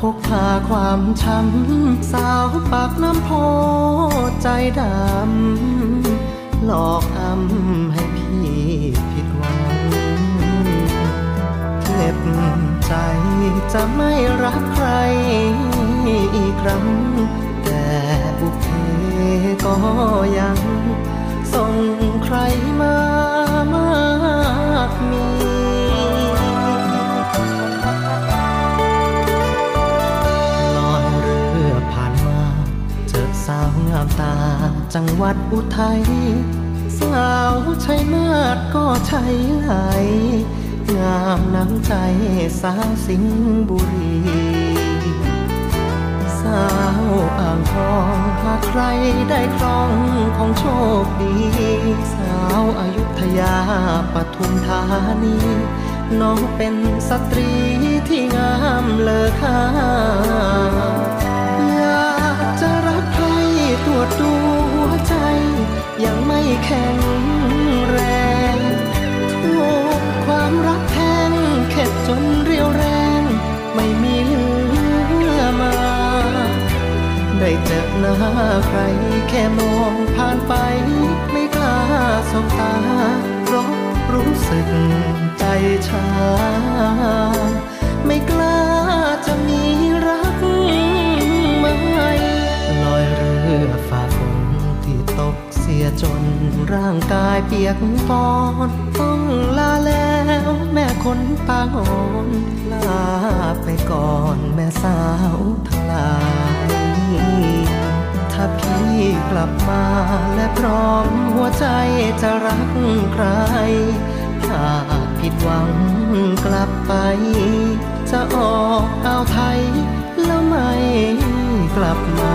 พกพาความช้ำสาวปากน้ำโพใจดำหลอกทำให้พี่ผิดหวังเจ็บใจจะไม่รักใครอีกครั้งแต่บุพเพก็ยังส่งใครมามากมีสาวงามตาจังหวัดอุทัยสาวชัยนาทก็ชัยไหลงามน้ำใจสาวสิงห์บุรีสาวอ่างทองหากใครได้ครองของโชคดีสาวอยุธยาปทุมธานีน้องเป็นสตรีที่งามเลอค่าอยากจะรักตรวจดูหัวใจยังไม่แข็งแรงถูกความรักแทงเข็ดจนเรียวแรงไม่มีเหลือมาได้เจอหน้าใครแค่มองผ่านไปไม่กล้าสบตาเพราะรู้สึกใจชาไม่กล้าจะมีรักใหม่ลอยเรือฝ่าฝนที่ตกเสียจนร่างกายเปียกปอนต้องลาแล้วแม่คนปางอ่อนลาไปก่อนแม่สาวทั้งหลายถ้าพี่กลับมาและพร้อมหัวใจจะรักใครหากผิดหวังกลับไปจะออกอ่าวไทยแล้วไม่กลับมา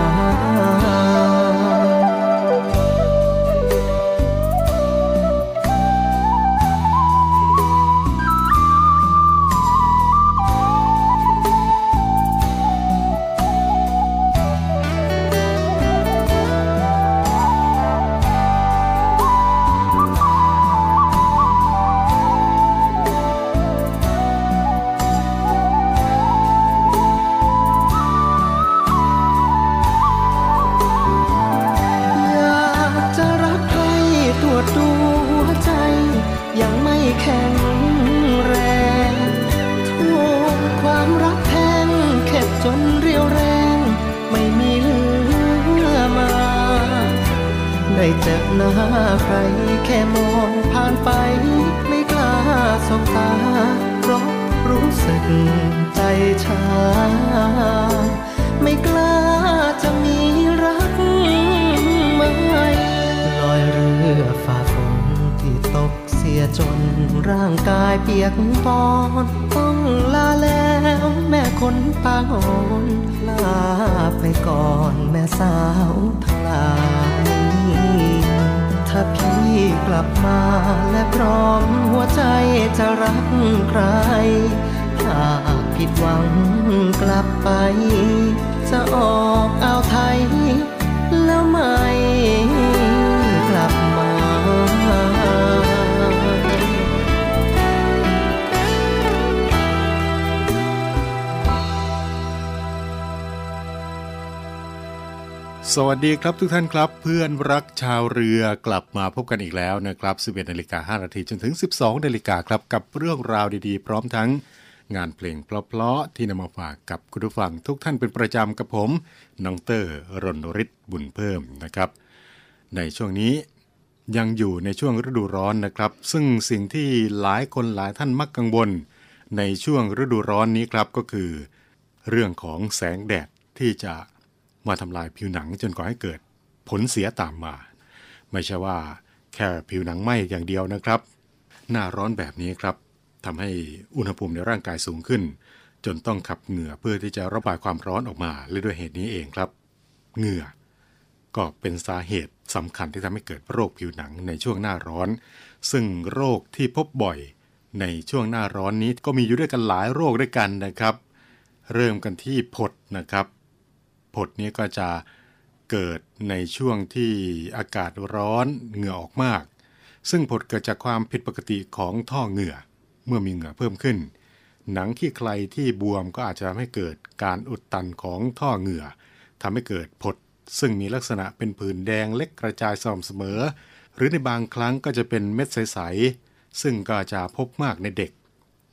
ใครแค่มองผ่านไปไม่กล้าสบตาเพราะรู้สึกใจชาไม่กล้าจะมีรักใหม่ลอยเรือฝ่าฝนที่ตกเสียจนร่างกายเปียกปอนต้องลาแล้วแม่คนปางอ่อนลาไปก่อนแม่สาวทั้งหลายถ้าพี่กลับมาและพร้อมหัวใจจะรักใครหากผิดหวังกลับไปจะออกอ่าวไทยแล้วไม่กลับมาสวัสดีครับทุกท่านครับเพื่อนรักชาวเรือกลับมาพบกันอีกแล้วนะครับ 11:05 น.จนถึง 12:00 น.ครับกับเรื่องราวดีๆพร้อมทั้งงานเพลงเพลาะๆที่นำมาฝากกับคุณผู้ฟังทุกท่านเป็นประจำกับผมน้องเตอร์รณฤทธิ์บุญเพิ่มนะครับในช่วงนี้ยังอยู่ในช่วงฤดูร้อนนะครับซึ่งสิ่งที่หลายคนหลายท่านมักกังวลในช่วงฤดูร้อนนี้ครับก็คือเรื่องของแสงแดดที่จะมาทำลายผิวหนังจนก่อให้เกิดผลเสียตามมา ไม่ใช่ว่าแค่ผิวหนังไหม้อย่างเดียวนะครับหน้าร้อนแบบนี้ครับทำให้อุณหภูมิในร่างกายสูงขึ้นจนต้องขับเหงื่อเพื่อที่จะระบายความร้อนออกมาและด้วยเหตุนี้เองครับเหงื่อก็เป็นสาเหตุสำคัญที่ทำให้เกิดโรคผิวหนังในช่วงหน้าร้อนซึ่งโรคที่พบบ่อยในช่วงหน้าร้อนนี้ก็มีอยู่ด้วยกันหลายโรคด้วยกันนะครับเริ่มกันที่ผดนะครับผดนี้ก็จะเกิดในช่วงที่อากาศร้อนเหงื่อออกมากซึ่งผดเกิดจากความผิดปกติของท่อเหงื่อเมื่อมีเหงื่อเพิ่มขึ้นหนังขี้ใครที่บวมก็อาจจะทำให้เกิดการอุดตันของท่อเหงื่อทำให้เกิดผดซึ่งมีลักษณะเป็นผื่นแดงเล็กกระจายสม่ำเสมอหรือในบางครั้งก็จะเป็นเม็ดใสๆซึ่งก็จะพบมากในเด็ก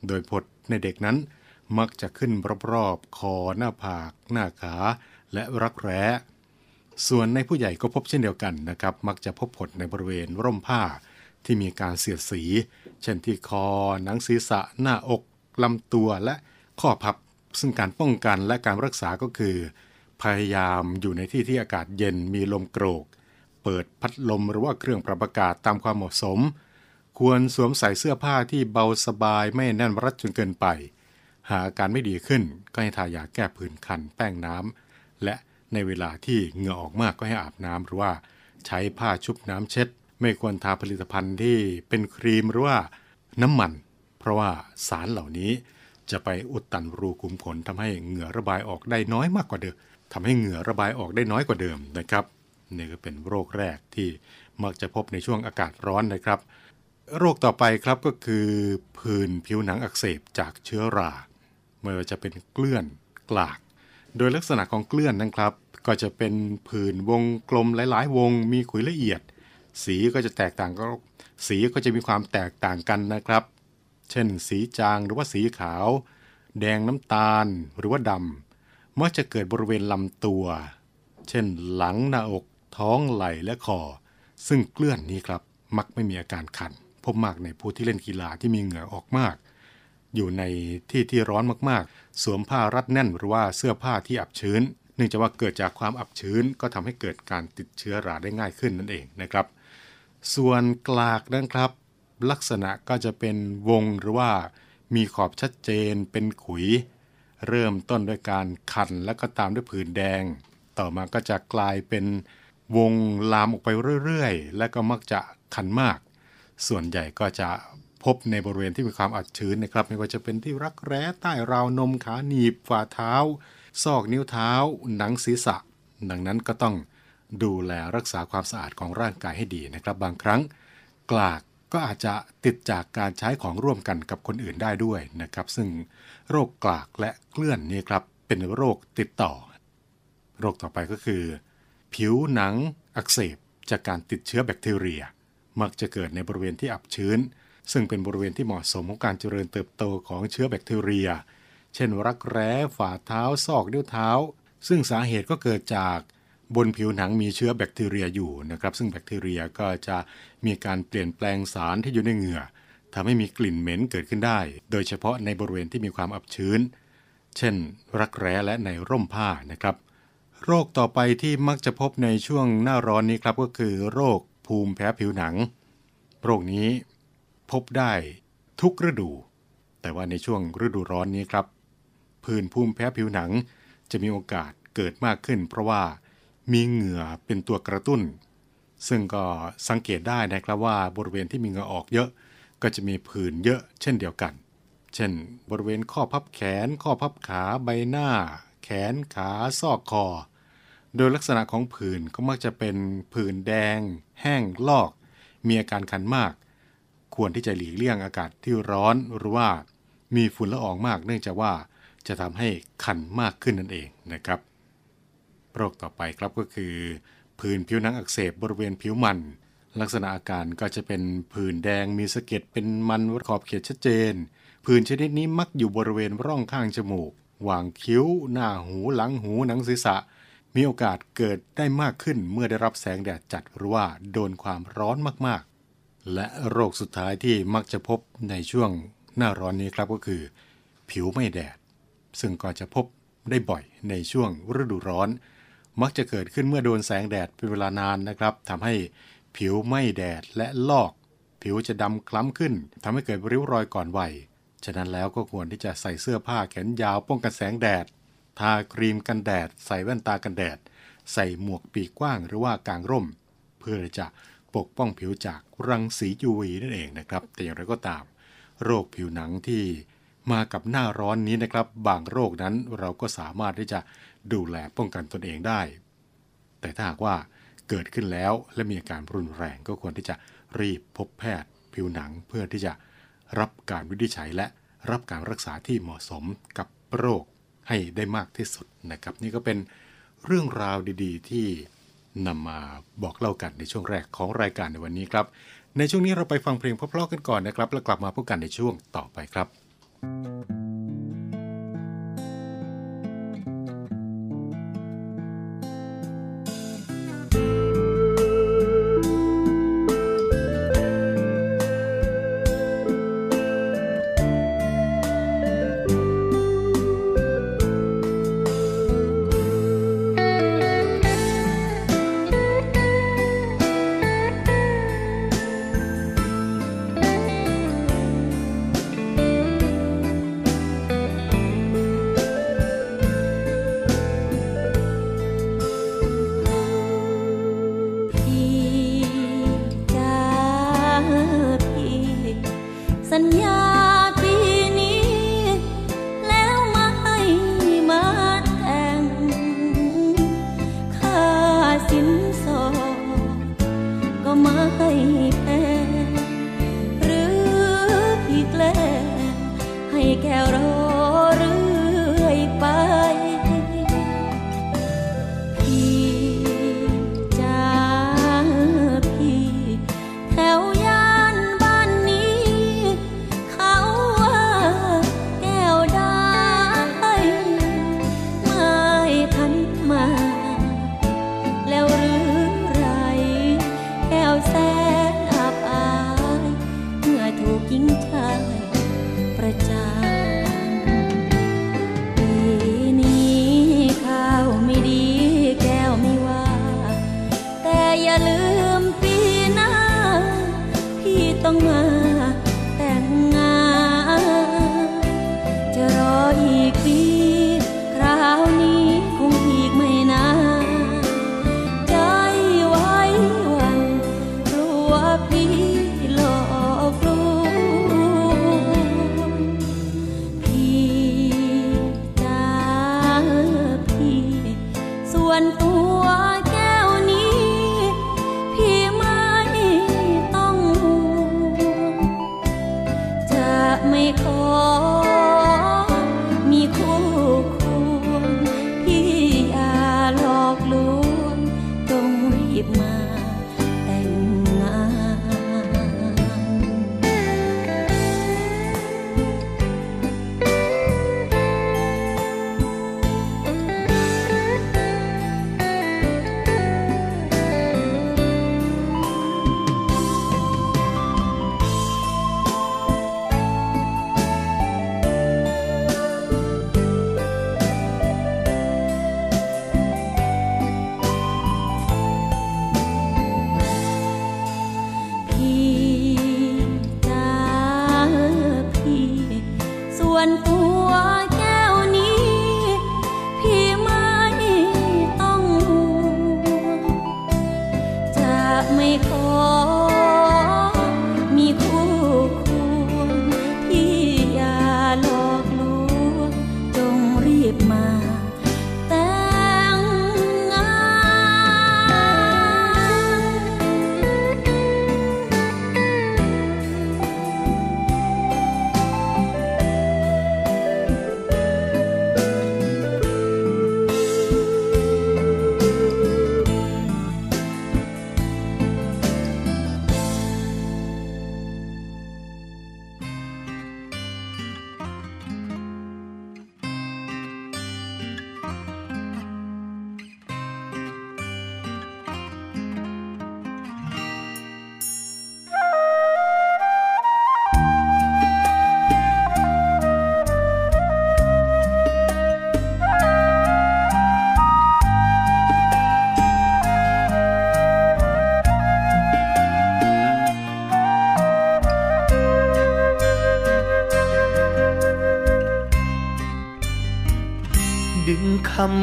โดยผดในเด็กนั้นมักจะขึ้นรอบๆคอหน้าผากหน้าขาและรักแร้ส่วนในผู้ใหญ่ก็พบเช่นเดียวกันนะครับมักจะพบผดในบริเวณร่มผ้าที่มีการเสียดสีเช่นที่คอหนังศีรษะหน้าอกลำตัวและข้อพับซึ่งการป้องกันและการรักษาก็คือพยายามอยู่ในที่ที่อากาศเย็นมีลมโกรกเปิดพัดลมหรือว่าเครื่องปรับอากาศตามความเหมาะสมควรสวมใส่เสื้อผ้าที่เบาสบายไม่แน่นรัดจนเกินไปหากอาการไม่ดีขึ้นก็ให้ทายาแก้ผื่นคันแป้งน้ำและในเวลาที่เหงื่อออกมากก็ให้อาบน้ำหรือว่าใช้ผ้าชุบน้ำเช็ดไม่ควรทาผลิตภัณฑ์ที่เป็นครีมหรือว่าน้ำมันเพราะว่าสารเหล่านี้จะไปอุดตันรูขุมขนทำให้เหงื่อระบายออกได้น้อยมากกว่าเดิมนะครับนี่ก็เป็นโรคแรกที่มักจะพบในช่วงอากาศร้อนนะครับโรคต่อไปครับก็คือผื่นผิวหนังอักเสบจากเชื้อราไม่ว่าจะเป็นเกลื่อนกลากโดยลักษณะของเกลื่อนนั้นครับก็จะเป็นผื่นวงกลมหลายๆวงมีขุยละเอียดสีก็จะมีความแตกต่างกันนะครับเช่นสีจางหรือว่าสีขาวแดงน้ำตาลหรือว่าดำมักจะเกิดบริเวณลำตัวเช่นหลังหน้าอกท้องไหล่และคอซึ่งเกลื่อนนี้ครับมักไม่มีอาการคันพบมากในผู้ที่เล่นกีฬาที่มีเหงื่อออกมากอยู่ในที่ที่ร้อนมากๆสวมผ้ารัดแน่นหรือว่าเสื้อผ้าที่อับชื้นเนื่องจากว่าเกิดจากความอับชื้นก็ทำให้เกิดการติดเชื้อราได้ง่ายขึ้นนั่นเองนะครับส่วนกลากนั้นครับลักษณะก็จะเป็นวงหรือว่ามีขอบชัดเจนเป็นขุยเริ่มต้นด้วยการคันแล้วก็ตามด้วยผื่นแดงต่อมาก็จะกลายเป็นวงลามออกไปเรื่อยๆและก็มักจะคันมากส่วนใหญ่ก็จะพบในบริเวณที่มีความอับชื้นนะครับไม่ว่าจะเป็นที่รักแร้ใต้ราวนมขาหนีบฝ่าเท้าซอกนิ้วเท้าหนังศีรษะดังนั้นก็ต้องดูแลรักษาความสะอาดของร่างกายให้ดีนะครับบางครั้งกลากก็อาจจะติดจากการใช้ของร่วมกันกับคนอื่นได้ด้วยนะครับซึ่งโรคกลากและเกลื่อนนี่ครับเป็นโรคติดต่อโรคต่อไปก็คือผิวหนังอักเสบจากการติดเชื้อแบคทีเรียมักจะเกิดในบริเวณที่อับชื้นซึ่งเป็นบริเวณที่เหมาะสมของการเจริญเติบโตของเชื้อแบคทีเรียเช่นรักแร้ฝ่าเท้าซอกนิ้วเท้าซึ่งสาเหตุก็เกิดจากบนผิวหนังมีเชื้อแบคทีเรียอยู่นะครับซึ่งแบคทีเรียก็จะมีการเปลี่ยนแปลงสารที่อยู่ในเหงื่อทำให้มีกลิ่นเหม็นเกิดขึ้นได้โดยเฉพาะในบริเวณที่มีความอับชื้นเช่นรักแร้และในร่มผ้านะครับโรคต่อไปที่มักจะพบในช่วงหน้าร้อนนี้ครับก็คือโรคภูมิแพ้ผิวหนังโรคนี้พบได้ทุกฤดูแต่ว่าในช่วงฤดูร้อนนี้ครับผื่นภูมิแพ้ผิวหนังจะมีโอกาสเกิดมากขึ้นเพราะว่ามีเหงื่อเป็นตัวกระตุ้นซึ่งก็สังเกตได้นะครับว่าบริเวณที่มีเหงื่อออกเยอะก็จะมีผื่นเยอะเช่นเดียวกันเช่นบริเวณข้อพับแขนข้อพับขาใบหน้าแขนขาซอกคอโดยลักษณะของผื่นก็มักจะเป็นผื่นแดงแห้งลอกมีอาการคันมากควรที่จะหลีกเลี่ยงอากาศที่ร้อนหรือว่ามีฝุ่นละอองมากเนื่องจากว่าจะทำให้คันมากขึ้นนั่นเองนะครับโรคต่อไปครับก็คือผื่นผิวหนังอักเสบบริเวณผิวมันลักษณะอาการก็จะเป็นผื่นแดงมีสะเก็ดเป็นมันขอบเขตชัดเจนผื่นชนิดนี้มักอยู่บริเวณร่องข้างจมูกหว่างคิ้วหน้าหูหลังหูหนังศีรษะมีโอกาสเกิดได้มากขึ้นเมื่อได้รับแสงแดดจัดหรือว่าโดนความร้อนมากๆและโรคสุดท้ายที่มักจะพบในช่วงหน้าร้อนนี้ครับก็คือผิวไม่แดดซึ่งก็จะพบได้บ่อยในช่วงฤดูร้อนมักจะเกิดขึ้นเมื่อโดนแสงแดดเป็นเวลานานนะครับทำให้ ผิวไม่แดดและลอกผิวจะดำคล้ำขึ้นทำให้เกิดริ้วรอยก่อนวัยฉะนั้นแล้วก็ควรที่จะใส่เสื้อผ้าแขนยาวป้องกันแสงแดดทาครีมกันแดดใส่แว่นตากันแดดใส่หมวกปีกกว้างหรือว่ากางร่มเพื่อจะปกป้องผิวจากรังสี UV นั่นเองนะครับแต่อย่างไรก็ตามโรคผิวหนังที่มากับหน้าร้อนนี้นะครับบางโรคนั้นเราก็สามารถที่จะดูแลป้องกันตนเองได้แต่ถ้าหากว่าเกิดขึ้นแล้วและมีอาการรุนแรงก็ควรที่จะรีบพบแพทย์ผิวหนังเพื่อที่จะรับการวินิจฉัยและรับการรักษาที่เหมาะสมกับโรคให้ได้มากที่สุดนะครับนี่ก็เป็นเรื่องราวดีๆที่นำมาบอกเล่ากันในช่วงแรกของรายการในวันนี้ครับในช่วงนี้เราไปฟังเพลงเพราะๆกันก่อนนะครับแล้วกลับมาพบกันในช่วงต่อไปครับ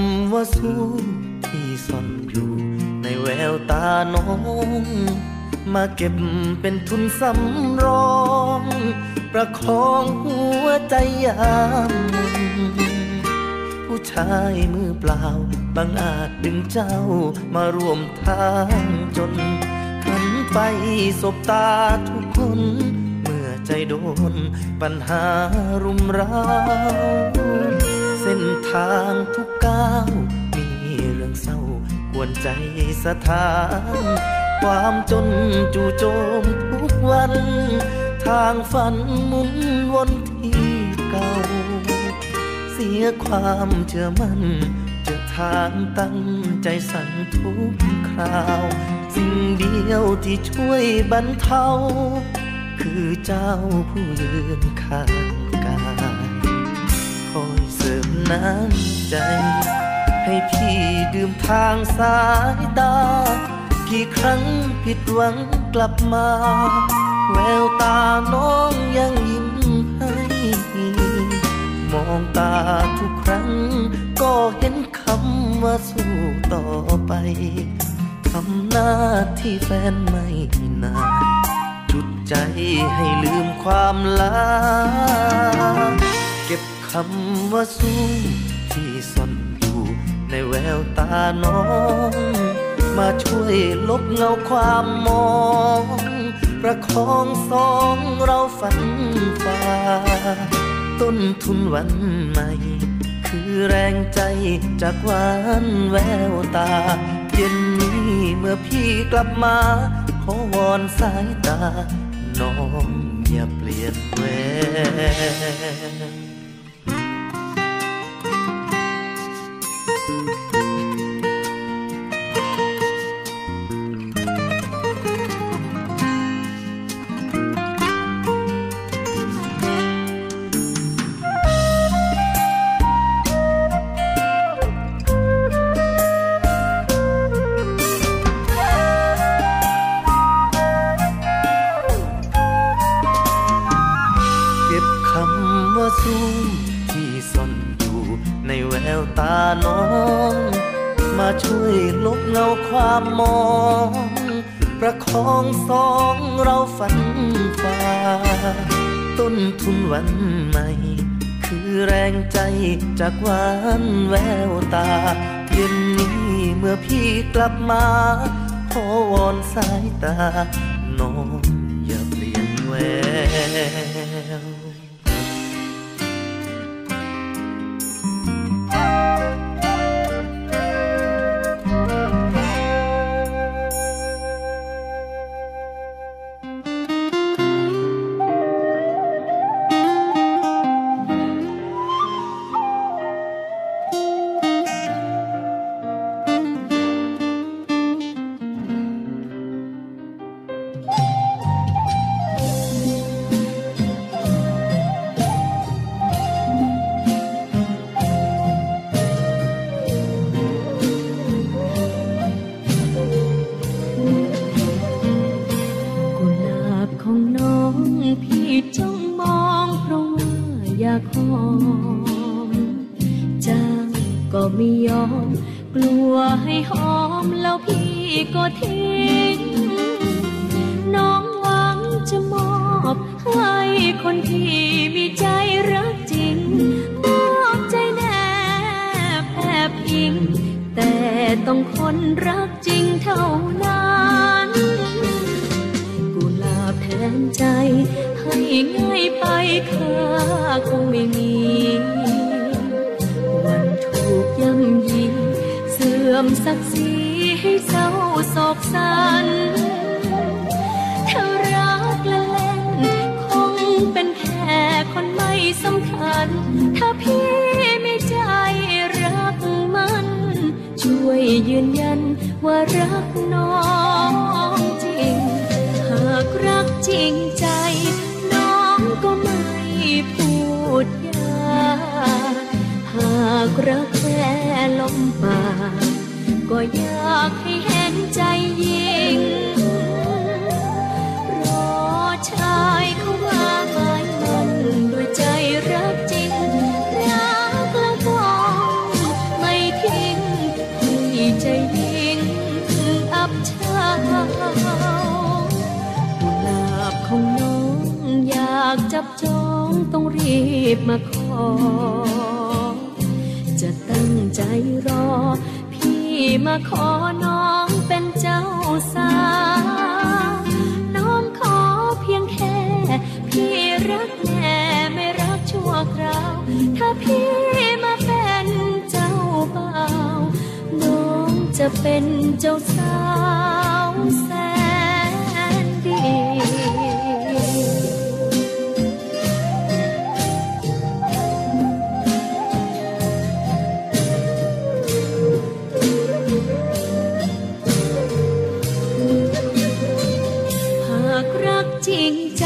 ำว่าสู้ที่ซ่อนอยู่ในแววตาน้องมาเก็บเป็นทุนสำรองประคองหัวใจยามผู้ชายมือเปล่าบังอาจดึงเจ้ามาร่วมทางจนหันไปสบตาทุกคนเมื่อใจโดนปัญหารุมเร้าเส้นทางทุกก้าวมีเรื่องเศร้าหวนใจสถานความจนจู่โจมทุกวันทางฝันหมุนวนที่เก่าเสียความเชื่อมั่นจะทางตั้งใจสั่นทุกคราวสิ่งเดียวที่ช่วยบรรเทาคือเจ้าผู้ยืนข้างกายคอยเสริมน้ำใจให้พี่ดื่มทางสายตากี่ครั้งผิดหวังกลับมาแววตาน้องยังยิ้มให้มองตาทุกครั้งก็เห็นคำว่าสู้ต่อไปทำหน้าที่แฟนไม่นานจุดใจให้ลืมความล้าเก็บคำว่าสู้ที่ซ่อนอยู่ในแววตาน้องมาช่วยลบเงาความมองประคองสองเราฝันฝ่าต้นทุนวันใหม่คือแรงใจจากหวานแววตาเย็นนี้เมื่อพี่กลับมาขอวอนสายตาน้องอย่าเปลี่ยนแปลงที่ซ่อนอยู่ในแววตาน้องมาช่วยลบเงาความมองประคองสองเราฝันฝ่าต้นทุนวันใหม่คือแรงใจจากหวานแววตาเย็นนี้เมื่อพี่กลับมาขอวอนสายตาน้องอย่าเปลี่ยนแวว ากจับจองต้องรีบมาขอจะตั้งใจรอพี่มาขอน้องเป็นเจ้าสาวน้องขอเพียงแค่พี่รักแน่ไม่รักชั่วคราวถ้าพี่มาเป็นเจ้าบ่าวน้องจะเป็นเจ้าสาวแสนดีจริงใจ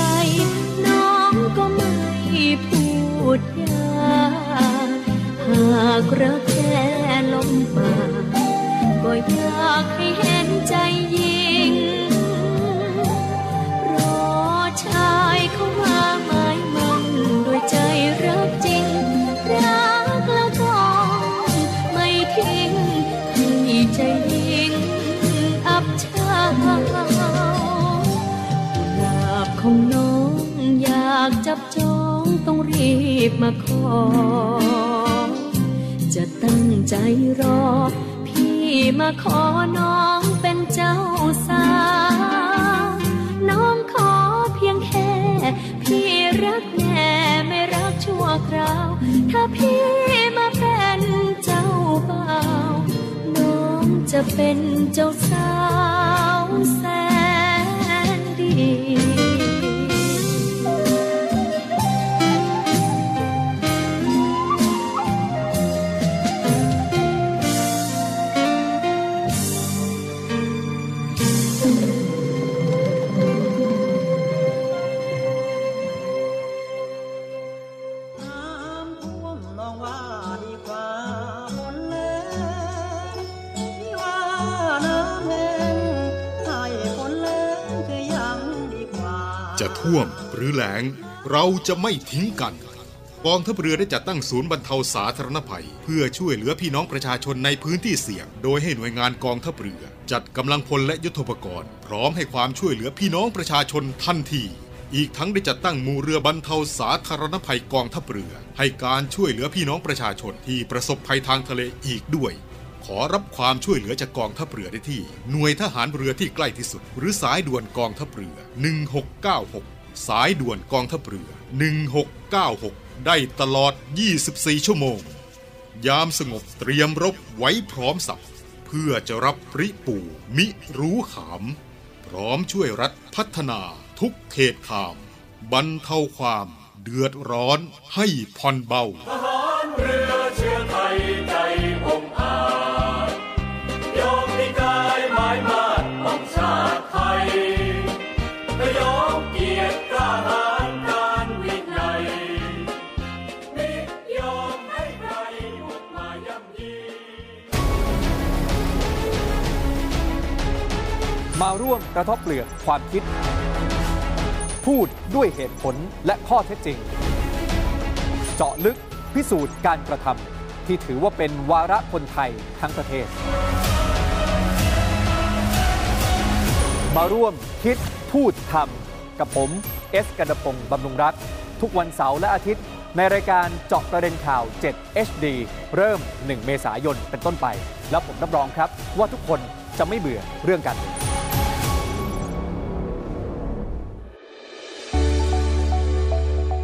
น้องก็ไม่พูดยากหากรักแค่ลมปากก็อยากให้เห็นใจยิ่งรอชายเขาว่าหมายมันด้วยใจรักจริงรักแล้วต้องไม่ทิ้งให้ใจยิ่งอับเชาของน้องอยากจับจองต้องรีบมาขอจะตั้งใจรอพี่มาขอน้องเป็นเจ้าสาวน้องขอเพียงแค่พี่รักแน่ไม่รักชั่วคราวถ้าพี่มาเป็นเจ้าบ่าวน้องจะเป็นเจ้าสาวแสนดีจะท่วมหรือแหลงเราจะไม่ทิ้งกันกองทัพเรือได้จัดตั้งศูนย์บรรเทาสาธารณภัยเพื่อช่วยเหลือพี่น้องประชาชนในพื้นที่เสี่ยงโดยให้หน่วยงานกองทัพเรือจัดกำลังพลและยุทโธปกรณ์พร้อมให้ความช่วยเหลือพี่น้องประชาชนทันทีอีกทั้งได้จัดตั้งหมู่เรือบรรเทาสาธารณภัยกองทัพเรือให้การช่วยเหลือพี่น้องประชาชนที่ประสบภัยทางทะเลอีกด้วยขอรับความช่วยเหลือจากกองทัพเรือได้ที่หน่วยทหารเรือที่ใกล้ที่สุดหรือสายด่วนกองทัพเรือ1696สายด่วนกองทัพเรือ1696ได้ตลอด24ชั่วโมงยามสงบเตรียมรบไว้พร้อมสับเพื่อจะรับริปูมิรู้ขามพร้อมช่วยรัฐพัฒนาทุกเขตขามบรรเทาความเดือดร้อนให้ผ่อนเบาทหารเรือเชื้อไทยใจองอาจยอมมีกายหมายมาดของชาติไทยและยอมเกียรติกล้าหาญการวินัยไม่ยอมให้ใครหยุดมาย่ำยีมาร่วมกระทบเปลือกความคิดพูดด้วยเหตุผลและข้อเท็จจริงเจาะลึกพิสูจน์การกระทำที่ถือว่าเป็นวาระคนไทยทั้งประเทศมาร่วมคิดพูดทำกับผมเอสกันดพงษ์บำรุงรักทุกวันเสาร์และอาทิตย์ในรายการเจาะประเด็นข่าว 7 HD เริ่ม 1 เมษายนเป็นต้นไปแล้วผมรับรองครับว่าทุกคนจะไม่เบื่อเรื่องกัน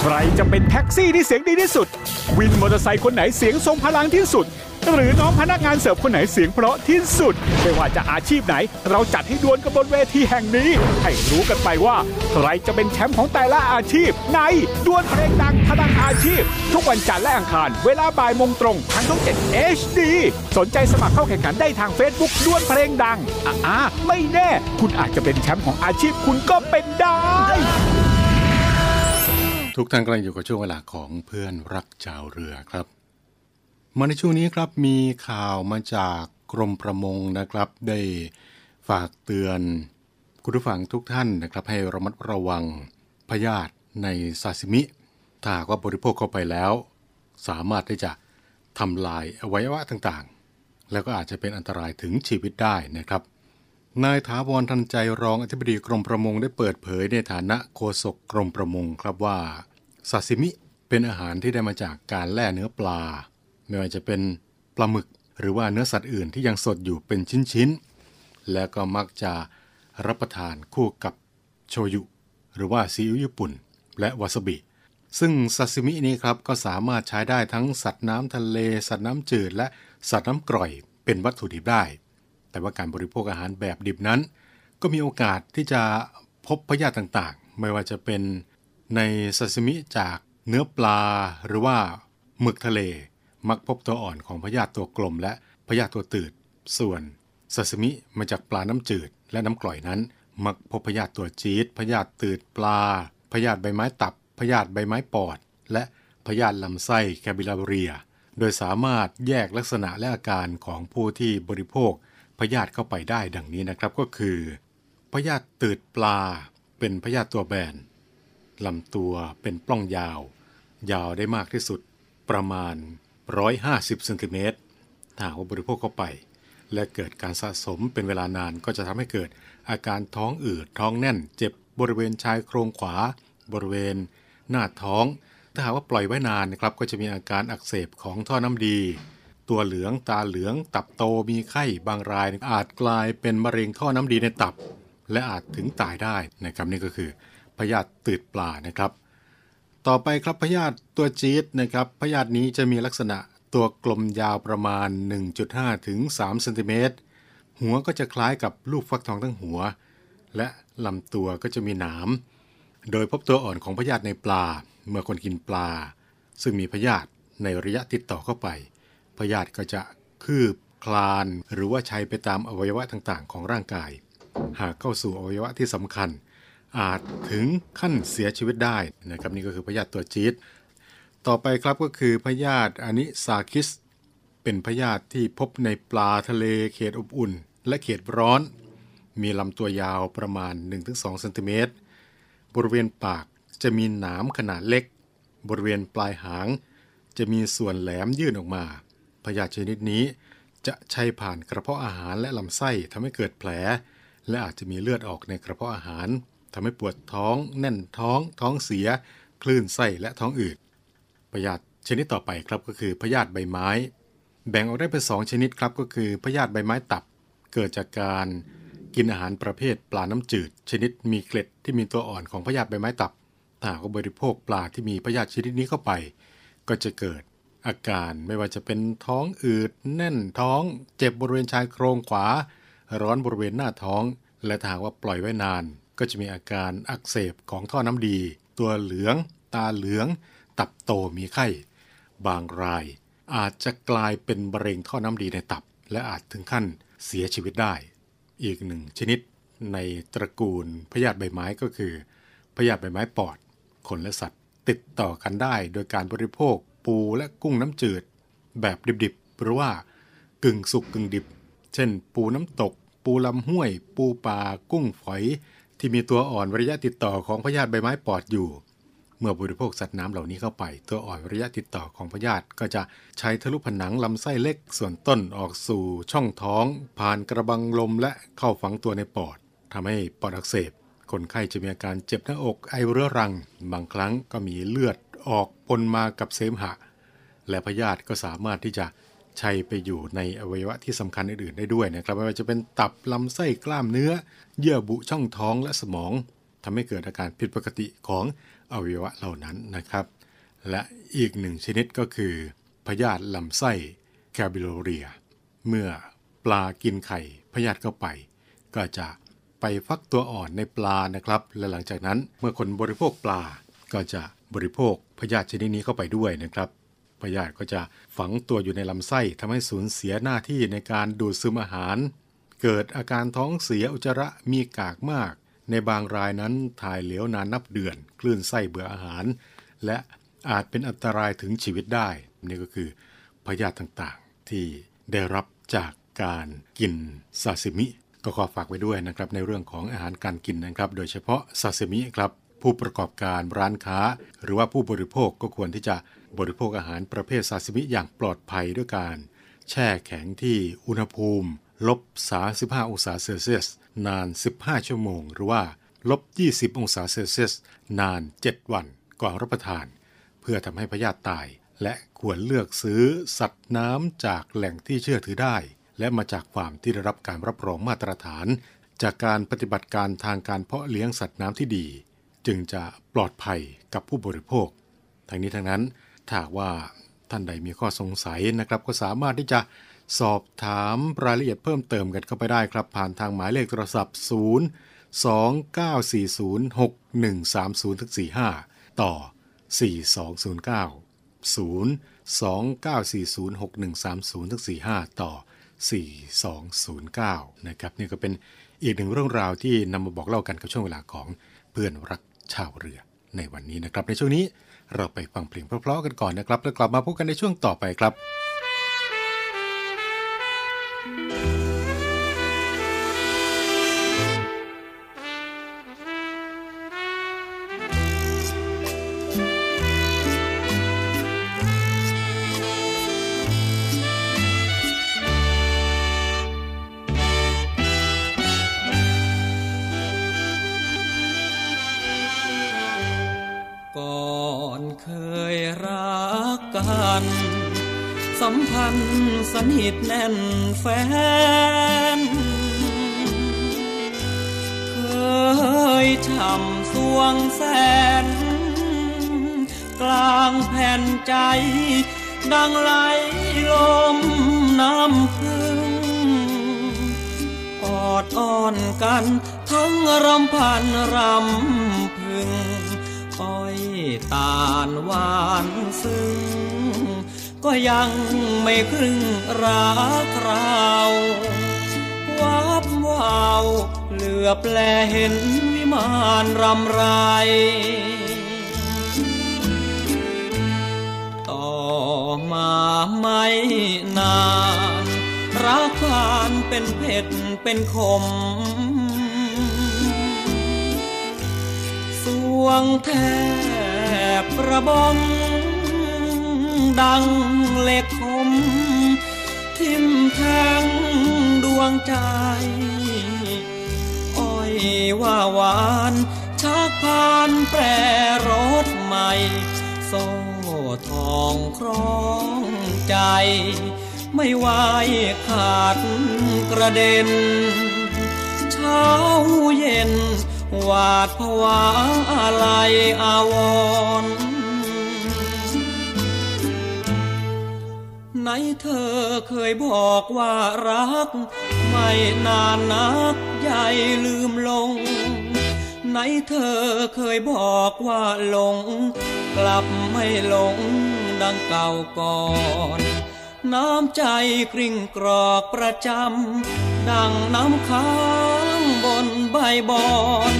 ใครจะเป็นแท็กซี่ที่เสียงดีที่สุดวินมอเตอร์ไซค์คนไหนเสียงทรงพลังที่สุดหรือน้องพนักงานเสิร์ฟคนไหนเสียงเพราะที่สุดไม่ว่าจะอาชีพไหนเราจัดให้ดวลกันบนเวทีแห่งนี้ให้รู้กันไปว่าใครจะเป็นแชมป์ของแต่ละอาชีพในดวลเพลงดังพลังอาชีพทุกวันจันทร์และอังคารเวลาบ่ายโมงตรงทางช่อง 7 HD สนใจสมัครเข้าแข่งขันได้ทาง Facebook ดวลเพลงดังไม่แน่คุณอาจจะเป็นแชมป์ของอาชีพคุณก็เป็นได้ ทุกท่านกำลังอยู่กับช่วงเวลาของเพื่อนรักชาวเรือครับมาในช่วงนี้ครับมีข่าวมาจากกรมประมงนะครับได้ฝากเตือนคุณผู้ฟังทุกท่านนะครับให้ระมัดระวังพยาธิในซาซิมิถ้าหากว่าบริโภคเข้าไปแล้วสามารถที่จะทำลายอวัยวะต่างๆแล้วก็อาจจะเป็นอันตรายถึงชีวิตได้นะครับนายถาวรทันใจรองอธิบดีกรมประมงได้เปิดเผยในฐานะโฆษกกรมประมงครับว่าซาซิมิเป็นอาหารที่ได้มาจากการแล่เนื้อปลาไม่ว่าจะเป็นปลาหมึกหรือว่าเนื้อสัตว์อื่นที่ยังสดอยู่เป็นชิ้นๆแล้วก็มักจะรับประทานคู่กับโชยุหรือว่าซีอิ๊วญี่ปุ่นและวาซาบิซึ่งซาซิมินี้ครับก็สามารถใช้ได้ทั้งสัตว์น้ำทะเลสัตว์น้ำจืดและสัตว์น้ำกร่อยเป็นวัตถุดิบได้แต่ว่าการบริโภคอาหารแบบดิบนั้นก็มีโอกาสที่จะพบพยาธิต่างๆไม่ว่าจะเป็นในซาซิมิจากเนื้อปลาหรือว่าหมึกทะเลมักพบตัวอ่อนของพยาธิตัวกลมและพยาธิตัวตืดส่วนซาซิมิมาจากปลาน้ำจืดและน้ำกร่อยนั้นมักพบพยาธิตัวจี๊ดพยาธิตืดปลาพยาธิใบไม้ตับพยาธิใบไม้ปอดและพยาธิลำไส้แคบิลาเรียโดยสามารถแยกลักษณะและอาการของผู้ที่บริโภคพยาธิเข้าไปได้ดังนี้นะครับก็คือพยาธิตืดปลาเป็นพยาธิตัวแบนลำตัวเป็นปล้องยาวยาวได้มากที่สุดประมาณ150ซมถ้าหากว่าบริโภคเข้าไปและเกิดการสะสมเป็นเวลานานก็จะทำให้เกิดอาการท้องอืดท้องแน่นเจ็บบริเวณชายโครงขวาบริเวณหน้าท้องถ้าหากว่าปล่อยไว้นานนะครับก็จะมีอาการอักเสบของท่อน้ำดีตัวเหลืองตาเหลืองตับโตมีไข้บางรายอาจกลายเป็นมะเร็งท่อน้ำดีในตับและอาจถึงตายได้นะครับนี่ก็คือพยาธิตืดปลานะครับต่อไปครับพยาธิตัวจี๊ดนะครับพยาธินี้จะมีลักษณะตัวกลมยาวประมาณ 1.5 ถึง 3 ซมหัวก็จะคล้ายกับลูกฟักทองทั้งหัวและลำตัวก็จะมีหนามโดยพบตัวอ่อนของพยาธิในปลาเมื่อคนกินปลาซึ่งมีพยาธิในระยะติดต่อเข้าไปพยาธิก็จะคืบคลานหรือว่าชัยไปตามอวัยวะต่างๆของร่างกายหากเข้าสู่อวัยวะที่สำคัญอาจถึงขั้นเสียชีวิตได้นะครับนี่ก็คือพยาธิตัวจี๊ดต่อไปครับก็คือพยาธิอนิซาคิสเป็นพยาธิที่พบในปลาทะเลเขตอบอุ่นและเขตร้อนมีลำตัวยาวประมาณ 1-2 ซมบริเวณปากจะมีหนามขนาดเล็กบริเวณปลายหางจะมีส่วนแหลมยื่นออกมาพยาธิชนิดนี้จะชัยผ่านกระเพาะอาหารและลำไส้ทำให้เกิดแผลและอาจจะมีเลือดออกในกระเพาะอาหารทำให้ปวดท้องแน่นท้องท้องเสียคลื่นไส้และท้องอืดพยาธิชนิดต่อไปครับก็คือพยาธิใบไม้แบ่งออกได้เป็น2ชนิดครับก็คือพยาธิใบไม้ตับเกิดจากการกินอาหารประเภทปลาน้ำจืดชนิดมีเกล็ดที่มีตัวอ่อนของพยาธิใบไม้ตับถ้าหากบริโภคปลาที่มีพยาธิชนิดนี้เข้าไปก็จะเกิดอาการไม่ว่าจะเป็นท้องอืดแน่นท้องเจ็บบริเวณชายโครงขวาร้อนบริเวณหน้าท้องและถ้าหากว่าปล่อยไว้นานก็จะมีอาการอักเสบของท่อน้ำดีตัวเหลืองตาเหลืองตับโตมีไข้บางรายอาจจะกลายเป็นมะเร็งท่อน้ำดีในตับและอาจถึงขั้นเสียชีวิตได้อีกหนึ่งชนิดในตระกูลพยาธิใบไม้ก็คือพยาธิใบไม้ปอดคนและสัตว์ติดต่อกันได้โดยการบริโภคปูและกุ้งน้ำจืดแบบดิบๆหรือว่ากึ่งสุกกึ่งดิบเช่นปูน้ำตกปูลำห้วยปูปลากุ้งฝอยที่มีตัวอ่อนระยะติดต่อของพยาธิใบไม้ปอดอยู่เมื่อบริโภคสัตว์น้ำเหล่านี้เข้าไปตัวอ่อนระยะติดต่อของพยาธิก็จะใช้ทะลุผนังลำไส้เล็กส่วนต้นออกสู่ช่องท้องผ่านกระบังลมและเข้าฝังตัวในปอดทำให้ปอดอักเสบคนไข้จะมีอาการเจ็บหน้าอกไอเรื้อรังบางครั้งก็มีเลือดออกปนมากับเสมหะและพยาธิก็สามารถที่จะชัยไปอยู่ในอวัยวะที่สำคัญอื่นๆได้ด้วยนะครับไม่ว่าจะเป็นตับลำไส้กล้ามเนื้อเยื่อบุช่องท้องและสมองทำให้เกิดอาการผิดปกติของอวัยวะเหล่านั้นนะครับและอีกหนึ่งชนิดก็คือพยาธิลำไส้แคบิลาเรียเมื่อปลากินไข่พยาธิเข้าไปก็จะไปฟักตัวอ่อนในปลานะครับและหลังจากนั้นเมื่อคนบริโภคปลาก็จะบริโภคพยาธิชนิดนี้เข้าไปด้วยนะครับพยาธิก็จะฝังตัวอยู่ในลำไส้ทำให้สูญเสียหน้าที่ในการดูดซึมอาหารเกิดอาการท้องเสียอุจจาระมีกากมากในบางรายนั้นถ่ายเหลวนานนับเดือนคลื่นไส้เบื่ออาหาร และอาจเป็นอันตรายถึงชีวิตได้นี่ก็คือพยาธิต่างๆที่ได้รับจากการกินซาซิมิก็ขอฝากไว้ด้วยนะครับในเรื่องของอาหารการกินนะครับโดยเฉพาะซาซิมิครับผู้ประกอบการร้านค้าหรือว่าผู้บริโภคก็ควรที่จะบริโภคอาหารประเภทซาซิมิอย่างปลอดภัยด้วยการแช่แข็งที่อุณหภูมิ-35 องศาเซลเซียสนาน15ชั่วโมงหรือว่า-20 องศาเซลเซียสนาน7วันก่อนรับประทานเพื่อทำให้พยาธิตายและควรเลือกซื้อสัตว์น้ำจากแหล่งที่เชื่อถือได้และมาจากฟาร์มที่ได้รับการรับรองมาตรฐานจากการปฏิบัติการทางการเพาะเลี้ยงสัตว์น้ำที่ดีจึงจะปลอดภัยกับผู้บริโภคทั้งนี้ทั้งนั้นถ้าว่าท่านใดมีข้อสงสัยนะครับก็สามารถที่จะสอบถามรายละเอียดเพิ่มเติมกันเข้าไปได้ครับผ่านทางหมายเลขโทรศัพท์029406130-45 ต่อ 4209 029406130-45 ต่อ 4209 นะครับนี่ก็เป็นอีกหนึ่งเรื่องราวที่นำมาบอกเล่ากันกับช่วงเวลาของเพื่อนรักชาวเรือในวันนี้นะครับในช่วงนี้เราไปฟังเพลงเพราะๆกันก่อนนะครับแล้วกลับมาพบกันในช่วงต่อไปครับสัมพันธ์สนิทแน่นแฟ้นเคยช่ำสวงแสนกลางแผ่นใจดังไหลลมน้ำพึ่งกอดอ้อนกันทั้งรำพันรำพึงอ้อยตาลหวานซึ้งก็ยังไม่ครึ่งราคราววับวาวเหลือบแลเห็นวิมานรำไรต่อมาไม่นานรักผ่านเป็นเผ็ดเป็นขมสวงแทบระบมดังเหล็กคมทิ่มแทงดวงใจอ้อยว่าหวานชักพานแปรรสใหม่โซ่ทองครองใจไม่ไหวขาดกระเด็นเช้าเย็นหวาดผวาอะไรอาวรณ์ไหนเธอเคยบอกว่ารักไม่นานนักใหญ่ลืมลงไหนเธอเคยบอกว่าหลงกลับไม่หลงดังเก่าก่อนน้ำใจกริ่งกรอกประจำดังน้ำค้างบนใบบอน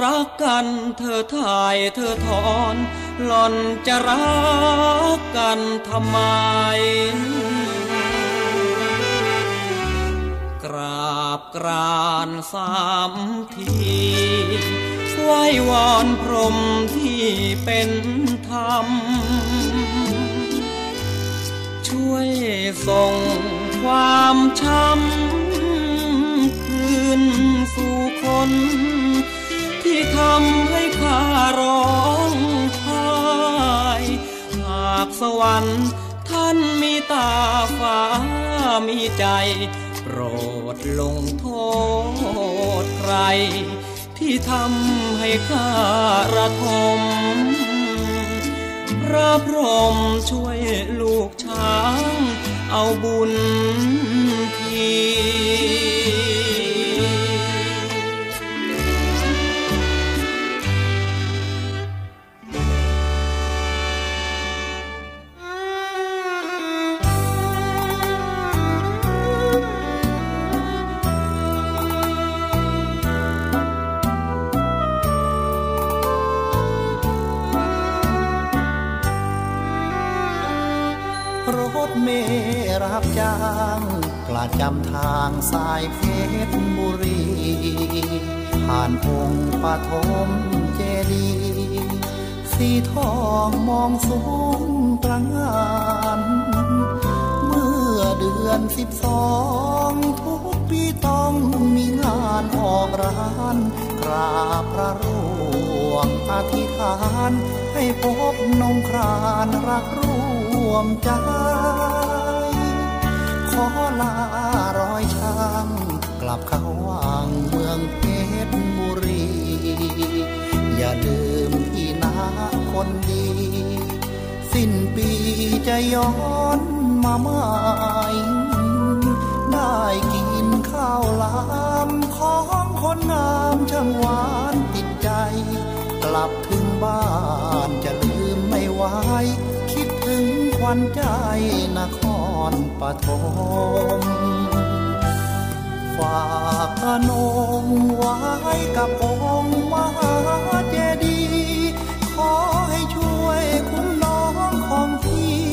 รักกันเธอถ่ายเธอถอนหล่อนจะรักกันทำไมกราบกรานสามทีไหว้วอนพรหมที่เป็นธรรมช่วยส่งความช้ำคืนสู่คนที่ทำให้ข้าร้องไห้หากสวรรค์ท่านมีตาฟ้ามีใจโปรดลงโทษใครที่ทำให้ข้าระทมพระพรหมช่วยลูกช้างเอาบุญที รับจ้างประจำทางสายเพชรบุรีผ่านองค์ปฐมเจดีย์สีทองมองสูงตระหง่านเมื่อเดือน12ทุกปีต้องมีงานออกร้านกราบพระร่วงอธิษฐานให้พบนงครานรักร่วมใจขอลารอยช้างกลับเข้าวังเมืองเพชรบุรีอย่าลืมพี่นาคนดีสิ้นปีจะย้อนมาใหม่ได้กินข้าวหลามของคนงามช่างหวานติดใจกลับถึงบ้านจะลืมไม่ไหวคิดถึงควันใจนครปฐมฝากขนมไว้กับองค์มหาเจดีย์ขอให้ช่วยคุ้มน้องของพี่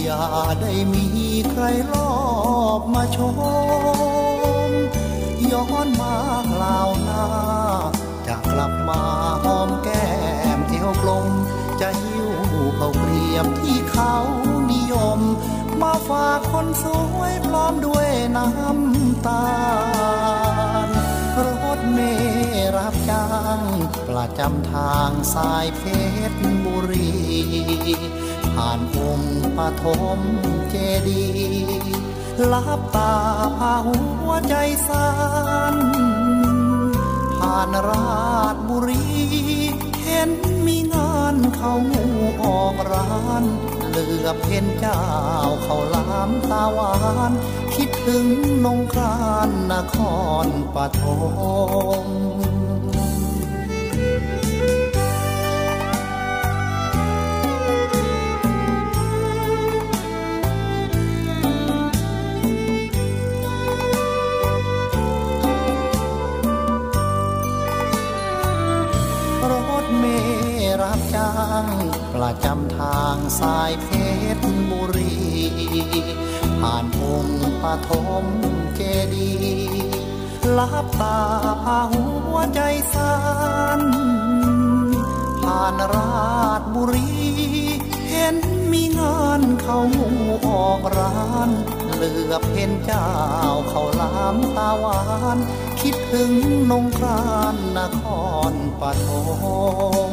อย่าได้มีใครรอบมาชมย้อนมาคราวหน้าจะกลับมาหอมแก้มเที่ยวกลมจะหิ้วเขาเปรียบที่เขานิยมมาฝากคนสวยพร้อมด้วยน้ำตาลรถเมล์รับจ้างประจำทางสายเพชรบุรีผ่านองค์ปฐมเจดีย์ลับตาพาหัวใจสั่นผ่านราชบุรีเห็นมีงานเขาออกร้านเหลือเห็นเจ้าเขาล้ำตาหวานคิดถึงนงครานนครปฐมรถเมล์รับจ้างประจำทางสายเพชรบุรีผ่านองค์ปฐมเจดีย์ลับตาพาหัวใจสั่นผ่านราชบุรีเห็นมีงานเขาออกร้านเหลือเห็นเจ้าเขาล้ำตาหวานคิดถึงนงครานนครปฐม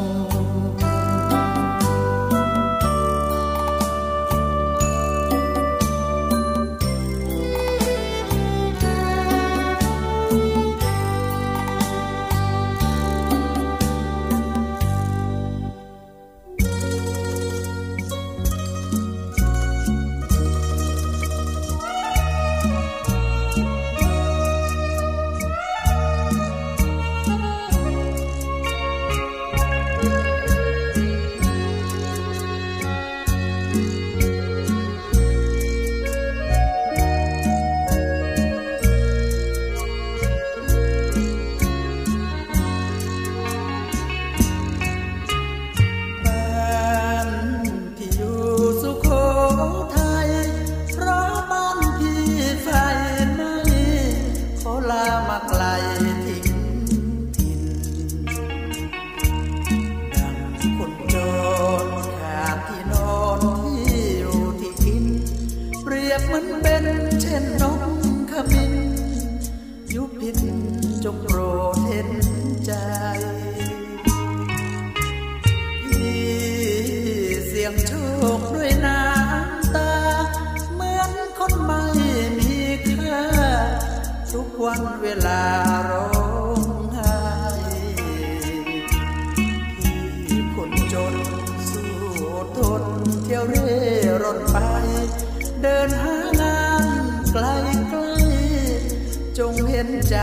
จงเห็นใจ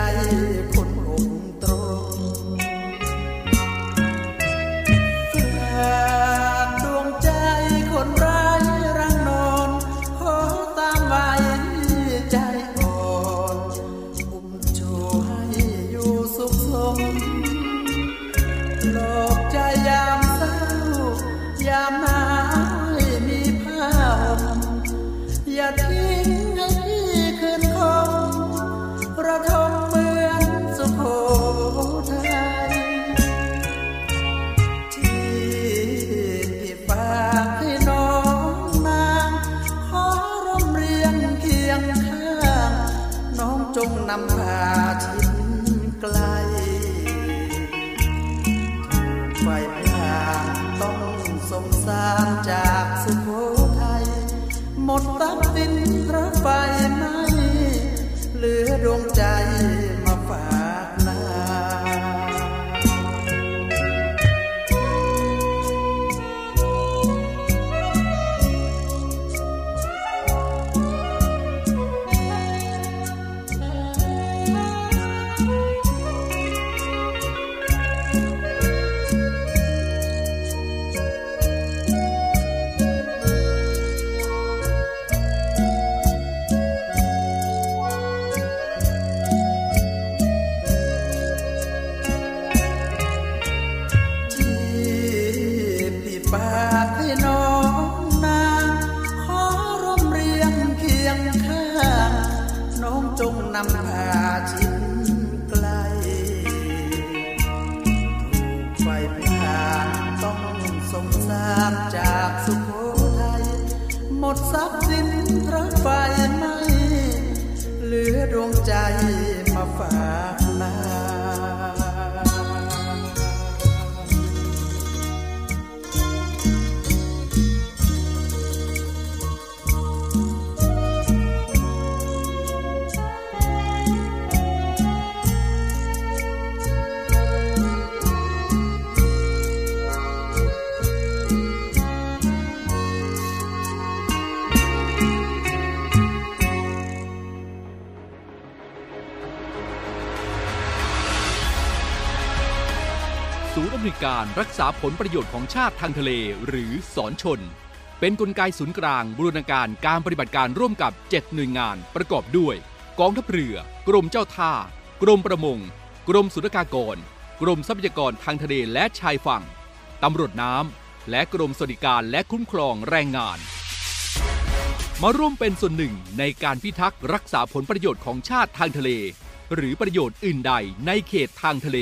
คนองตรง ศูนย์อำนวยการรักษาผลประโยชน์ของชาติทางทะเลหรือสนชนเป็นกลไกศูนย์กลางบูรณาการการปฏิบัติการร่วมกับ7หน่วยงานประกอบด้วยกองทัพเรือกรมเจ้าท่ากรมประมงกรมศุลกากรกรมทรัพยากรทางทะเลและชายฝั่งตำรวจน้ำและกรมสวัสดิการและคุ้มครองแรงงานมาร่วมเป็นส่วนหนึ่งในการพิทักษ์รักษาผลประโยชน์ของชาติทางทะเลหรือประโยชน์อื่นใดในเขตทางทะเล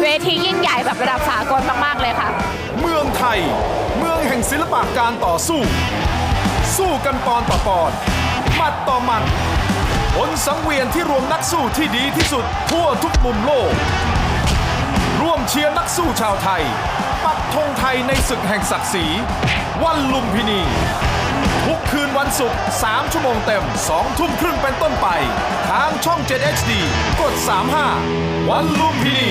เวทียิ่งใหญ่แบบระดับสากลมากๆเลยค่ะเมืองไทยเมืองแห่งศิลปะการต่อสู้สู้กันปอนต่อปอนหมัดต่อหมัดบนสังเวียนที่รวมนักสู้ที่ดีที่สุดทั่วทุกมุมโลกร่วมเชียร์นักสู้ชาวไทยปักธงไทยในศึกแห่งศักดิ์ศรีวันลุมพินีทุกคืนวันศุกร์3ชั่วโมงเต็ม 20:30 น.เป็นต้นไปทางช่อง 7 HD กด 35วันลุมพินี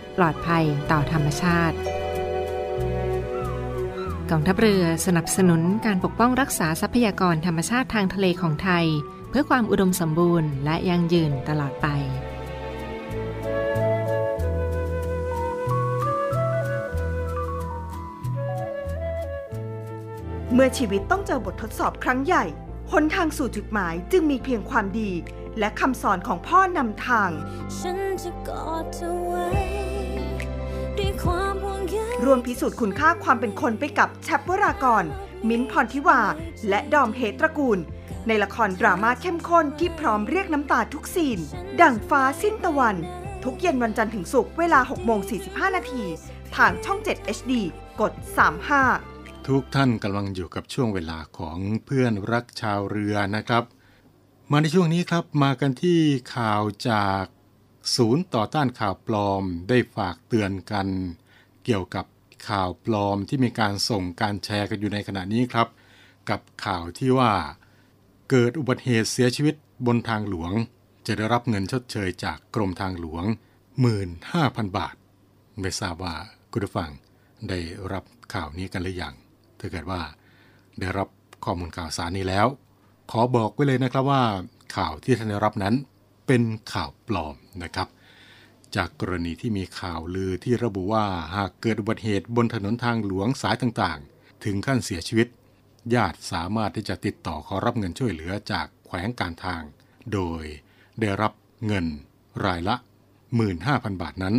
ปลอดภัยต่อธรรมชาติกองทัพเรือสนับสนุนการปกป้องรักษาทรัพยากรธรรมชาติทางทะเลของไทยเพื่อความอุดมสมบูรณ์และยั่งยืนตลอดไปเมื่อชีวิตต้องเจอบททดสอบครั้งใหญ่หนทางสู่จุดหมายจึงมีเพียงความดีและคำสอนของพ่อนำทางฉันจะกอดเธอไว้ด้วยความห่วงใยรวมพิสูจน์คุณค่าความเป็นคนไปกับชัปวรากรมิ้นท์พรทิวาและดอมเหตุตระกูลในละครดราม่าเข้มข้นที่พร้อมเรียกน้ำตาทุกซีนดั่งฟ้าสิ้นตะวันทุกเย็นวันจันทร์ถึงศุกร์เวลา 6:45 นาทีทางช่อง 7 HD กด 35ทุกท่านกำลังอยู่กับช่วงเวลาของเพื่อนรักชาวเรือนะครับมาในช่วงนี้ครับมากันที่ข่าวจากศูนย์ต่อต้านข่าวปลอมได้ฝากเตือนกันเกี่ยวกับข่าวปลอมที่มีการส่งการแชร์กันอยู่ในขณะนี้ครับกับข่าวที่ว่าเกิดอุบัติเหตุเสียชีวิตบนทางหลวงจะได้รับเงินชดเชยจากกรมทางหลวง 15,000 บาทไม่ทราบว่าคุณผู้ฟังได้รับข่าวนี้กันหรือยังถ้าเกิดว่าได้รับข้อมูลข่าวสารนี้แล้วขอบอกไว้เลยนะครับว่าข่าวที่ท่านได้รับนั้นเป็นข่าวปลอมนะครับจากกรณีที่มีข่าวลือที่ระบุว่าหากเกิดอุบัติเหตุบนถนนทางหลวงสายต่างๆถึงขั้นเสียชีวิตญาติสามารถที่จะติดต่อขอรับเงินช่วยเหลือจากแขวงการทางโดยได้รับเงินรายละ 15,000 บาทนั้น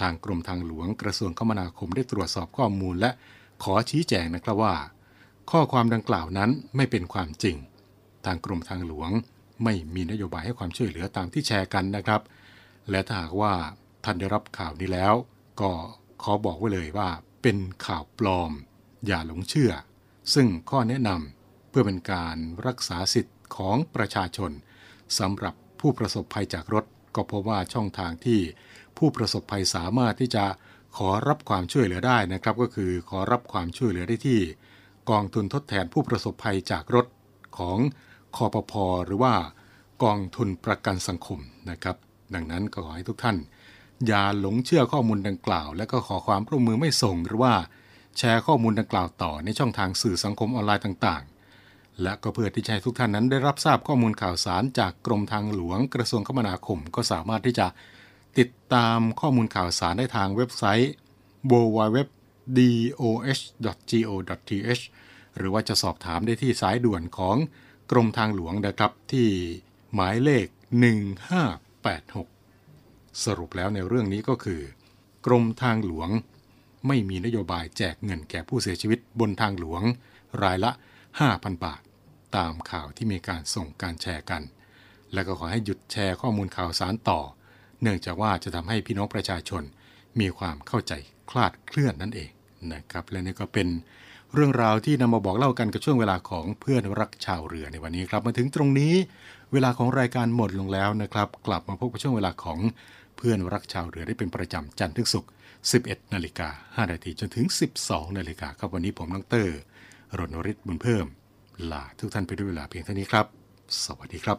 ทางกรมทางหลวงกระทรวงคมนาคมได้ตรวจสอบข้อมูลและขอชี้แจงนะครับว่าข้อความดังกล่าวนั้นไม่เป็นความจริงทางกรมทางหลวงไม่มีนโยบายให้ความช่วยเหลือตามที่แชร์กันนะครับและถ้าหากว่าท่านได้รับข่าวนี้แล้วก็ขอบอกไว้เลยว่าเป็นข่าวปลอมอย่าหลงเชื่อซึ่งข้อแนะนำเพื่อเป็นการรักษาสิทธิ์ของประชาชนสำหรับผู้ประสบภัยจากรถก็เพราะว่าช่องทางที่ผู้ประสบภัยสามารถที่จะขอรับความช่วยเหลือได้นะครับก็คือขอรับความช่วยเหลือได้ที่กองทุนทดแทนผู้ประสบภัยจากรถของคปภ.หรือว่ากองทุนประกันสังคมนะครับดังนั้นก็ขอให้ทุกท่านอย่าหลงเชื่อข้อมูลดังกล่าวและก็ขอความร่วมมือไม่ส่งหรือว่าแชร์ข้อมูลดังกล่าวต่อในช่องทางสื่อสังคมออนไลน์ต่างๆและก็เพื่อที่จะให้ทุกท่านนั้นได้รับทราบข้อมูลข่าวสารจากกรมทางหลวงกระทรวงคมนาคมก็สามารถที่จะติดตามข้อมูลข่าวสารได้ทางเว็บไซต์ www.doh.go.th หรือว่าจะสอบถามได้ที่สายด่วนของกรมทางหลวงนะครับที่หมายเลข 1586 สรุปแล้วในเรื่องนี้ก็คือกรมทางหลวงไม่มีนโยบายแจกเงินแก่ผู้เสียชีวิตบนทางหลวงรายละ 5,000 บาทตามข่าวที่มีการส่งการแชร์กันและก็ขอให้หยุดแชร์ข้อมูลข่าวสารต่อเนื่องจากว่าจะทำให้พี่น้องประชาชนมีความเข้าใจคลาดเคลื่อนนั่นเองนะครับและนี่ก็เป็นเรื่องราวที่นำมาบอกเล่ากันกับช่วงเวลาของเพื่อนรักชาวเรือในวันนี้ครับมาถึงตรงนี้เวลาของรายการหมดลงแล้วนะครับกลับมาพบกับช่วงเวลาของเพื่อนรักชาวเรือได้เป็นประจำจันทร์ถึงศุกร์ 11:05 น.จนถึง 12:00 น.ครับวันนี้ผมดร.รณฤทธิ์บุญเพิ่มลาทุกท่านไปด้วยเวลาเพียงเท่านี้ครับสวัสดีครับ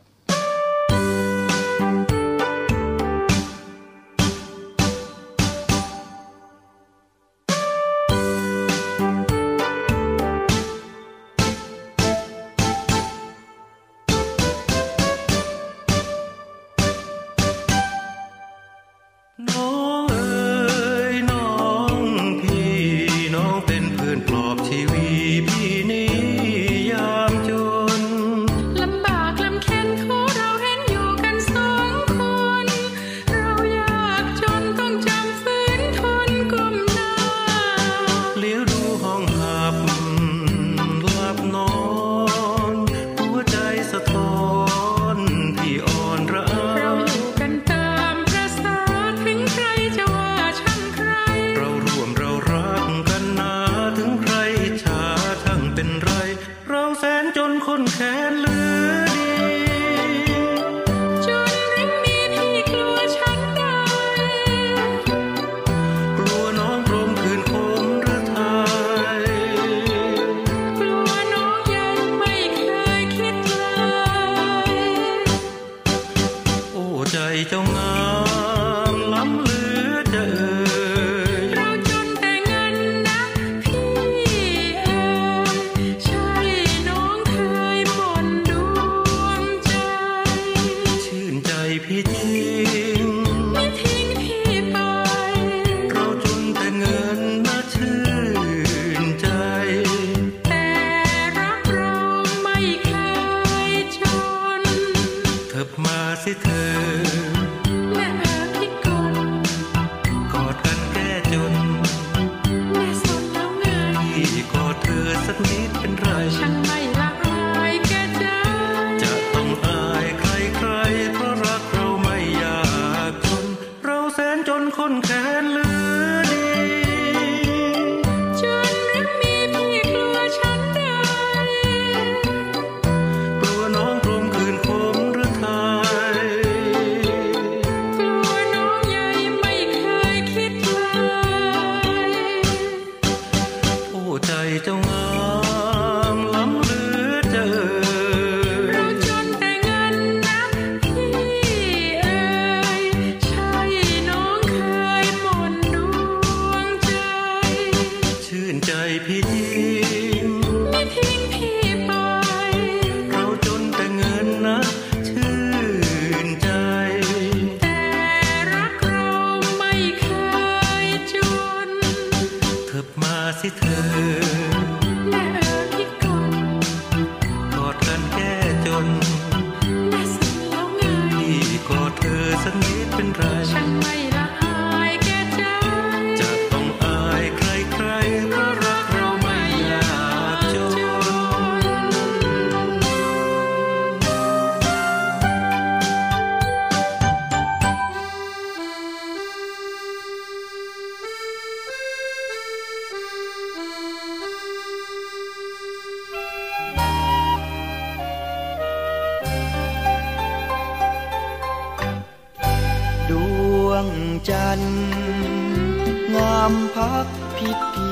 งามพักพิษเพี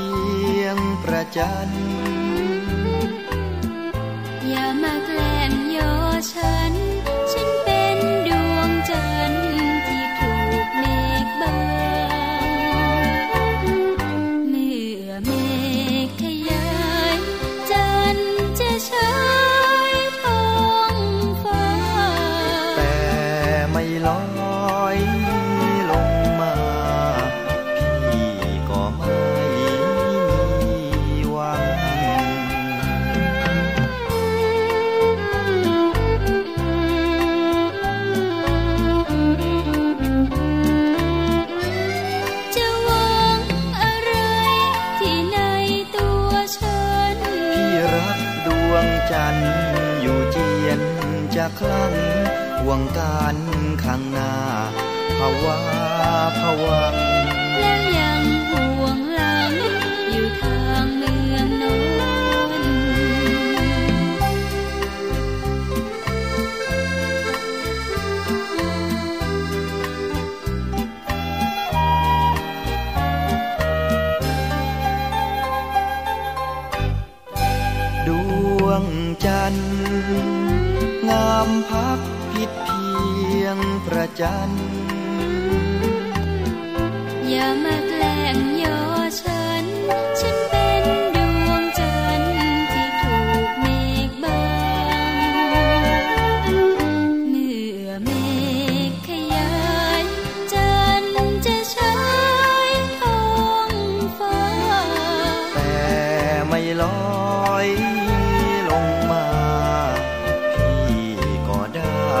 ยงประจันอย่ามาแกล้งโยฉันฉันเป็นดวงจันทร์ที่ถูกเมฆบังเมื่อเมฆขยายจันทร์จะฉายท้องฟ้าแต่ไม่ลอย คลั่งห่วงการข้างหน้าภาวะผวังแล้วยังห่วงหลังอยู่ทางเมืองโน้นดวงจันทร์งามพักผิดเพียงประจันทร์อย่ามาแกล้งย่อฉันเป็นดวงจันทร์ที่ถูกเมฆบังเมื่อเมฆขยายจันทร์จะใช้ท้องฟ้าแต่ไม่ลอยลงมาพี่ก็ได้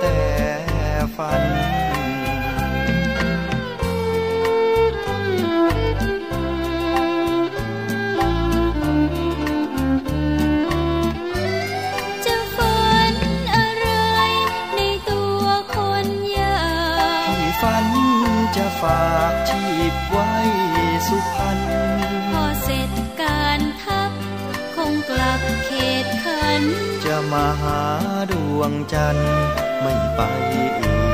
แต่ฝันจะฝากชีพไว้สุพรรณพอเสร็จการทัพคงกลับเขตขันจะมาหาดวงจันทร์ไม่ไปอื่น